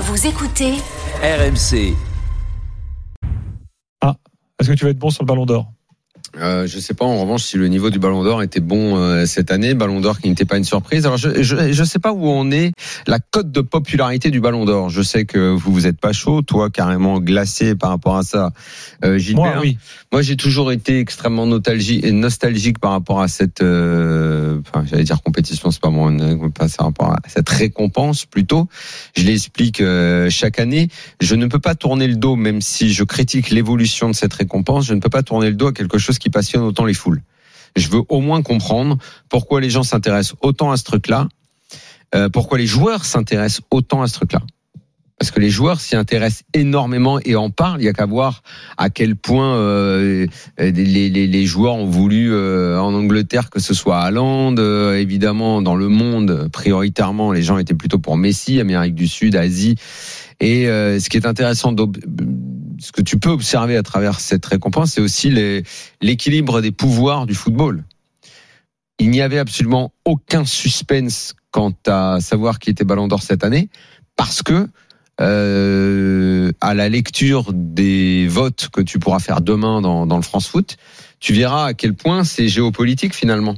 Vous écoutez RMC. Ah, est-ce que tu vas être bon sur le Ballon d'Or ? Je sais pas en revanche si le niveau du Ballon d'Or était bon cette année. Ballon d'Or qui n'était pas une surprise. Alors je sais pas où on est, la cote de popularité du Ballon d'Or. Je sais que vous êtes pas chaud, toi carrément glacé par rapport à ça, Gilbert. Moi j'ai toujours été extrêmement nostalgique par rapport à cette j'allais dire compétition, c'est pas moi, par rapport à cette récompense plutôt. Je l'explique chaque année, je ne peux pas tourner le dos, même si je critique l'évolution de cette récompense, je ne peux pas tourner le dos à quelque chose qui passionne autant les foules. Je veux au moins comprendre pourquoi les gens s'intéressent autant à ce truc-là, pourquoi les joueurs s'intéressent autant à ce truc-là. Parce que les joueurs s'y intéressent énormément et en parlent. Il n'y a qu'à voir à quel point les joueurs ont voulu en Angleterre que ce soit Haaland. Évidemment, dans le monde, prioritairement, les gens étaient plutôt pour Messi, Amérique du Sud, Asie. Et ce qui est intéressant, ce que tu peux observer à travers cette récompense, c'est aussi l'équilibre des pouvoirs du football. Il n'y avait absolument aucun suspense quant à savoir qui était Ballon d'Or cette année, parce que à la lecture des votes que tu pourras faire demain dans le France Foot, tu verras à quel point c'est géopolitique finalement.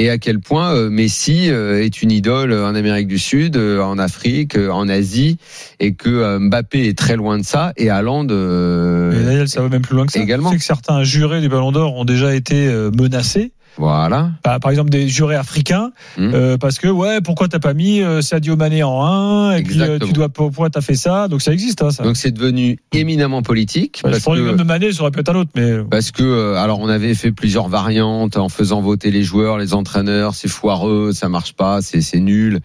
Et à quel point Messi est une idole en Amérique du Sud, en Afrique, en Asie, et que Mbappé est très loin de ça, et Haaland d'ailleurs, ça va même plus loin que ça. Également. Tu sais que certains jurés du Ballon d'Or ont déjà été menacés. Voilà. Par exemple des jurés africains, parce que pourquoi t'as pas mis Sadio Mané en 1 et puis pourquoi t'as fait ça, donc ça existe hein, ça. Donc c'est devenu éminemment politique. Parce que le nom de Mané, ça aurait pu être un autre, mais parce que alors on avait fait plusieurs variantes en faisant voter les joueurs, les entraîneurs, c'est foireux, ça marche pas, c'est nul.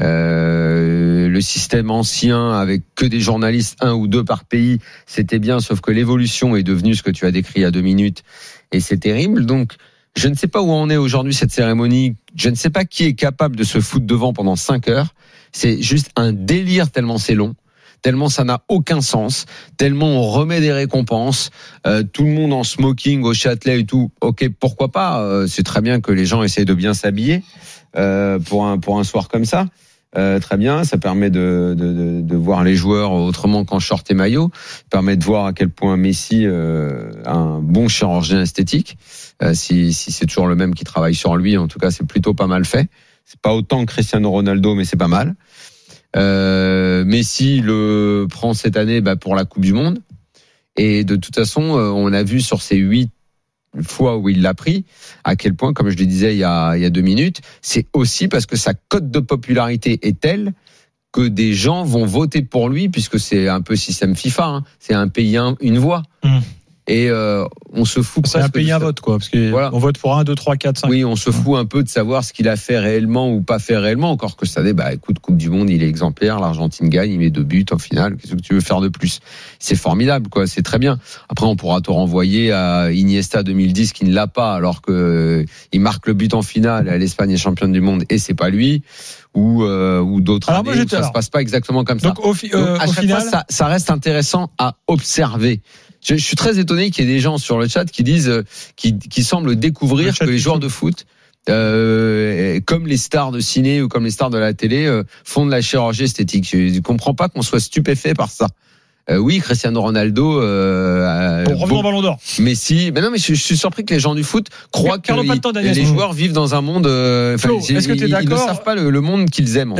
Le système ancien avec que des journalistes, un ou deux par pays, c'était bien, sauf que l'évolution est devenue ce que tu as décrit il y a 2 minutes et c'est terrible. Donc je ne sais pas où en est aujourd'hui cette cérémonie. Je ne sais pas qui est capable de se foutre devant pendant 5 heures. C'est juste un délire tellement c'est long, tellement ça n'a aucun sens, tellement on remet des récompenses, tout le monde en smoking au Châtelet et tout. Ok, pourquoi pas, c'est très bien que les gens essayent de bien s'habiller pour un soir comme ça. Très bien, ça permet de voir les joueurs autrement qu'en short et maillot, permet de voir à quel point Messi a un bon chirurgien esthétique, si c'est toujours le même qui travaille sur lui, en tout cas c'est plutôt pas mal fait, c'est pas autant que Cristiano Ronaldo mais c'est pas mal. Messi le prend cette année pour la Coupe du Monde, et de toute façon on a vu sur ces 8 fois où il l'a pris, à quel point, comme je le disais il y a 2 minutes, c'est aussi parce que sa cote de popularité est telle que des gens vont voter pour lui, puisque c'est un peu système FIFA, hein. C'est un pays, une voix. Et on se fout. C'est un pays, un vote, quoi. Parce que voilà. On vote pour 1, 2, 3, 4, 5. Oui, on se fout un peu de savoir ce qu'il a fait réellement ou pas fait réellement. Encore que ça dit, écoute, Coupe du Monde, il est exemplaire, l'Argentine gagne, il met 2 buts en finale. Qu'est-ce que tu veux faire de plus? C'est formidable, quoi. C'est très bien. Après, on pourra te renvoyer à Iniesta 2010 qui ne l'a pas, alors que il marque le but en finale. L'Espagne est championne du monde et c'est pas lui. Ou d'autres années où ça se passe pas exactement comme ça. Donc, à chaque fois, ça reste intéressant à observer. Je suis très étonné qu'il y ait des gens sur le chat qui disent, qui semblent découvrir que les joueurs de foot, comme les stars de ciné ou comme les stars de la télé, font de la chirurgie esthétique. Je ne comprends pas qu'on soit stupéfait par ça. Oui, Cristiano Ronaldo. Revenons au Ballon d'Or. Messi. Mais non, mais je suis surpris que les gens du foot croient que les joueurs vivent dans un monde. Flo, est-ce que tu es d'accord? Ils ne savent pas le monde qu'ils aiment.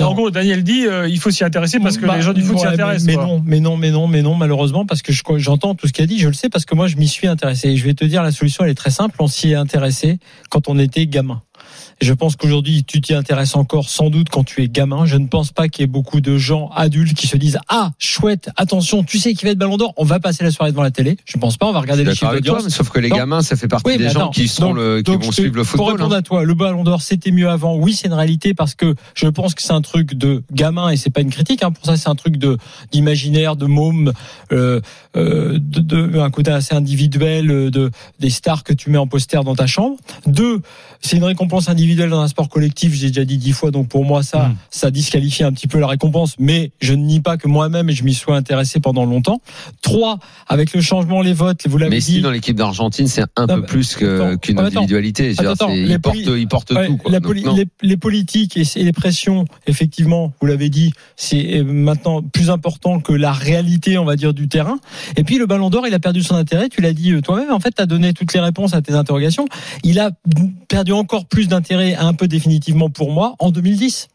En gros, Daniel dit il faut s'y intéresser parce que les gens du foot s'y intéressent. Mais non, malheureusement, parce que j'entends tout ce qu'il a dit, je le sais, parce que moi, je m'y suis intéressé. Et je vais te dire, la solution, elle est très simple. On s'y est intéressé quand on était gamin. Je pense qu'aujourd'hui, tu t'y intéresses encore sans doute quand tu es gamin. Je ne pense pas qu'il y ait beaucoup de gens adultes qui se disent « Ah, chouette, attention, tu sais qui va être Ballon d'Or, on va passer la soirée devant la télé. » Je ne pense pas, on va regarder les chiffres d'audience. Sauf que les gamins, ça fait partie des gens qui vont suivre le football. Pour répondre à toi, le Ballon d'Or, c'était mieux avant. Oui, c'est une réalité parce que je pense que c'est un truc de gamin et c'est pas une critique. Hein. Pour ça, c'est un truc d'imaginaire, de môme, un côté assez individuel, des stars que tu mets en poster dans ta chambre. Deux, c'est une récompense individuelle individuel dans un sport collectif, j'ai déjà dit 10 fois, donc pour moi ça, ça disqualifie un petit peu la récompense, mais je ne nie pas que moi-même je m'y sois intéressé pendant longtemps. 3, avec le changement, les votes, vous l'avez dit. Messi dans l'équipe d'Argentine, c'est un peu plus qu'une individualité. Il porte tout. Quoi. Les politiques et les pressions, effectivement, vous l'avez dit, c'est maintenant plus important que la réalité, on va dire, du terrain. Et puis le Ballon d'Or, il a perdu son intérêt, tu l'as dit toi-même, en fait, tu as donné toutes les réponses à tes interrogations. Il a perdu encore plus d'intérêt, un peu définitivement pour moi, en 2010.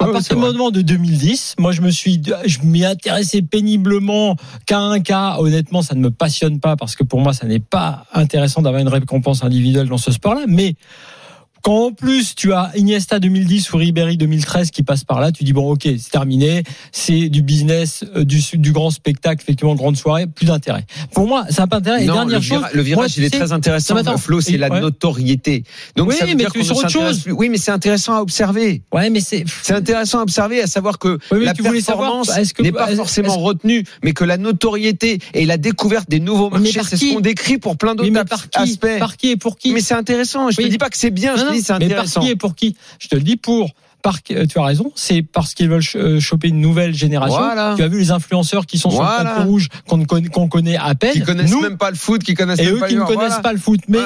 À partir du moment de 2010, moi je m'y intéressais péniblement qu'à un cas. Honnêtement, ça ne me passionne pas parce que pour moi, ça n'est pas intéressant d'avoir une récompense individuelle dans ce sport-là. Mais quand en plus tu as Iniesta 2010 ou Ribéry 2013 qui passent par là, tu dis bon, ok, c'est terminé, c'est du business, du grand spectacle, effectivement, grande soirée, plus d'intérêt. Pour moi, ça n'a pas d'intérêt. Le virage, il est très intéressant. Flo, c'est la notoriété. Donc oui, ça veut dire qu'on s'intéresse plus. Oui, mais c'est intéressant à observer. Ouais, mais c'est intéressant à observer, à savoir que la performance n'est pas forcément retenue, mais que la notoriété et la découverte des nouveaux marchés, c'est ce qu'on décrit pour plein d'autres aspects. Par qui et pour qui ? Mais c'est intéressant. Je ne dis pas que c'est bien. C'est intéressant. Mais par qui et pour qui ? Je te le dis tu as raison, c'est parce qu'ils veulent choper une nouvelle génération. Voilà. Tu as vu les influenceurs qui sont sur le tapis rouge, qu'on connaît à peine. Qui connaissent même pas le foot, qui connaissent même pas le foot. Et eux qui ne connaissent pas le foot. Mais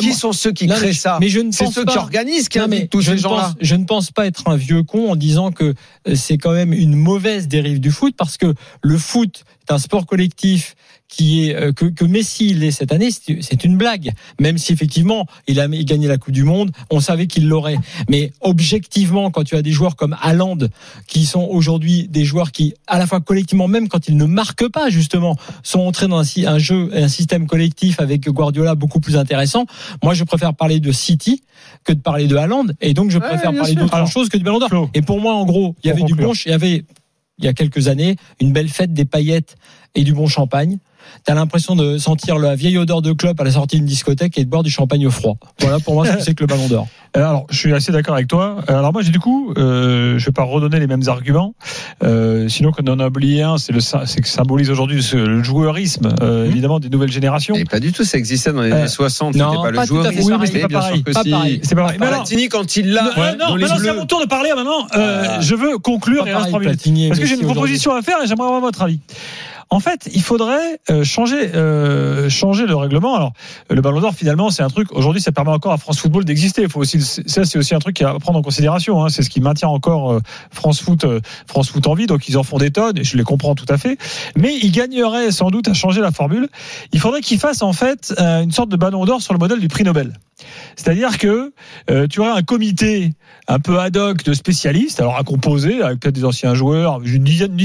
qui sont ceux qui créent ça ? C'est ceux qui organisent qui invitent tous ces gens-là. Je ne pense pas être un vieux con en disant que c'est quand même une mauvaise dérive du foot, parce que le foot est un sport collectif qui est que Messi l'est cette année, c'est une blague. Même si effectivement il a gagné la Coupe du Monde, on savait qu'il l'aurait. Mais objectivement, quand tu as des joueurs comme Haaland qui sont aujourd'hui des joueurs qui, à la fois collectivement, même quand ils ne marquent pas justement, sont entrés dans un jeu, un système collectif avec Guardiola beaucoup plus intéressant. Moi, je préfère parler de City que de parler de Haaland, et donc je préfère parler d'autre chose que du Ballon d'Or. Et pour moi, en gros, il y avait du bon, il y avait il y a quelques années une belle fête, des paillettes et du bon champagne. T'as l'impression de sentir la vieille odeur de clope à la sortie d'une discothèque et de boire du champagne froid. Voilà pour moi ce que c'est que le Ballon d'Or. Alors je suis assez d'accord avec toi. Alors moi je vais pas redonner les mêmes arguments. Sinon qu'on en a oublié un, c'est que symbolise aujourd'hui le joueurisme évidemment des nouvelles générations. Et pas du tout, ça existait dans les années 60. Non, c'était pas le joueurisme. Oui, mais c'était bien sûr que si. C'est pas pareil. Platini quand il l'a. Non, c'est à mon tour de parler maintenant. Je veux conclure et reste 3 minutes parce que j'ai une proposition à faire et j'aimerais avoir votre avis. En fait, il faudrait changer le règlement. Alors, le Ballon d'Or, finalement, c'est un truc. Aujourd'hui, ça permet encore à France Football d'exister. Il faut aussi, ça, c'est aussi un truc à prendre en considération. Hein. C'est ce qui maintient encore France Foot en vie. Donc, ils en font des tonnes. Et je les comprends tout à fait. Mais ils gagneraient sans doute à changer la formule. Il faudrait qu'ils fassent en fait une sorte de Ballon d'Or sur le modèle du prix Nobel. C'est-à-dire que tu aurais un comité un peu ad hoc de spécialistes, alors à composer avec peut-être des anciens joueurs, une dizaine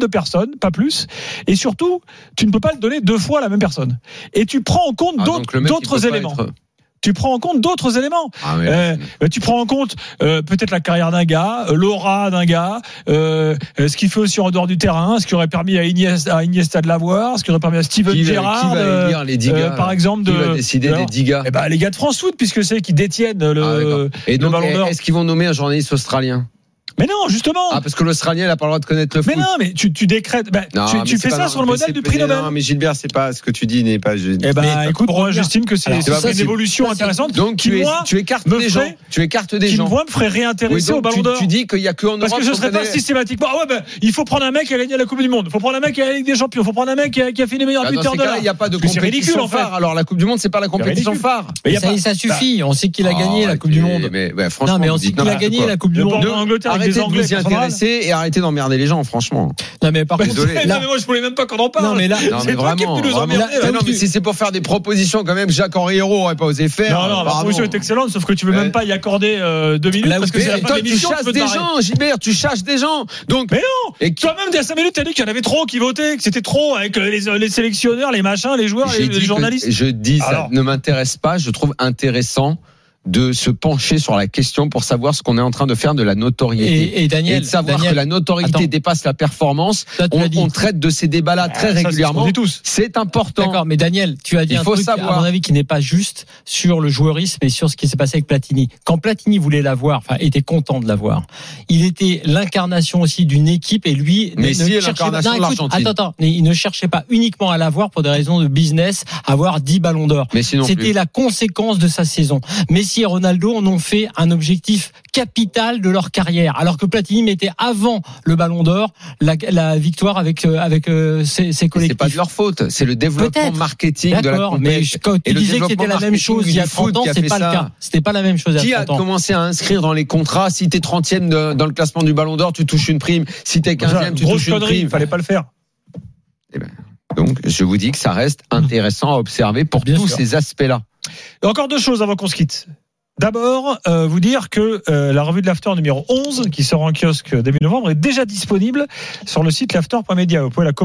de personnes, pas plus. Et surtout, tu ne peux pas le donner 2 fois à la même personne. Et tu prends en compte d'autres éléments. Tu prends en compte d'autres éléments. Tu prends en compte peut-être la carrière d'un gars, l'aura d'un gars, ce qu'il fait aussi en dehors du terrain, ce qui aurait permis à Iniesta de l'avoir, ce qui aurait permis à Steven Gerrard, par exemple, de décider des 10 gars. Les gars de France Foot, puisque c'est eux qui détiennent le Ballon d'Or. Est-ce qu'ils vont nommer un journaliste australien ? Mais non, justement. Ah, parce que l'Australien, il a pas le droit de connaître le foot. Mais non, mais tu décrètes. Tu fais ça sur le modèle du prix Nobel. Non, mais Gilbert, c'est pas ce que tu dis, n'est pas. Écoute, moi, j'estime que c'est une évolution intéressante. Donc, tu écartes des gens. Qui, moi, me ferait réintéresser au Ballon d'Or. Tu dis qu'il y a que en Europe. Parce que ce serait pas systématiquement. Ah ouais, il faut prendre un mec qui a gagné la Coupe du Monde. Il faut prendre un mec qui a gagné des champions. Il faut prendre un mec qui a fait les meilleurs buteurs de la. Il y a pas de compétition phare. Alors, la Coupe du Monde, c'est pas la compétition phare. Ça suffit. On sait qu'il a gagné la Coupe du Monde. Non, mais on sait qu'il a gagné la Coupe du Monde. Arrêtez de vous y intéresser et arrêtez d'emmerder les gens, franchement. Non, mais par contre, non, mais moi, je voulais même pas qu'on en parle. Non, mais là, c'est vraiment. Non, mais si c'est pour faire des propositions, quand même, Jacques-Henri Hérault aurait pas osé faire. Non, la proposition est excellente, sauf que tu veux même pas y accorder 2 minutes. Là, parce que c'est la fin de l'émission. Tu chasses des gens, Gilbert, tu chasses des gens. Donc. Mais non! Et toi-même, dès 5 minutes, t'as dit qu'il y en avait trop qui votaient, que c'était trop avec les sélectionneurs, les machins, les joueurs, les journalistes. Je dis, ça ne m'intéresse pas, je trouve intéressant de se pencher sur la question pour savoir ce qu'on est en train de faire de la notoriété. Et de savoir que la notoriété dépasse la performance. On traite de ces débats-là très régulièrement. C'est important. D'accord, mais Daniel, tu as dit un truc, à mon avis, qui n'est pas juste sur le joueurisme et sur ce qui s'est passé avec Platini. Quand Platini voulait l'avoir, enfin, était content de l'avoir, il était l'incarnation aussi d'une équipe, et lui, il ne cherchait pas uniquement à l'avoir pour des raisons de business, avoir 10 ballons d'or. C'était la conséquence de sa saison. Messi Messi et Ronaldo en ont fait un objectif capital de leur carrière, alors que Platini mettait avant le Ballon d'Or la victoire avec ses collectifs. C'est pas de leur faute, c'est le développement marketing de la compétition. Mais quand tu disais que c'était la même chose il y a 30 ans, c'est pas le cas. C'était pas la même chose il y a 30 ans. Qui a commencé à inscrire dans les contrats, si t'es 30e dans le classement du Ballon d'Or, tu touches une prime, si t'es 15e, tu touches une prime. Fallait pas le faire. Eh ben, donc, je vous dis que ça reste intéressant à observer pour tous ces aspects-là. Et encore deux choses avant qu'on se quitte. D'abord, vous dire que la revue de l'After numéro 11, qui sera en kiosque début novembre, est déjà disponible sur le site l'after.media. Vous pouvez la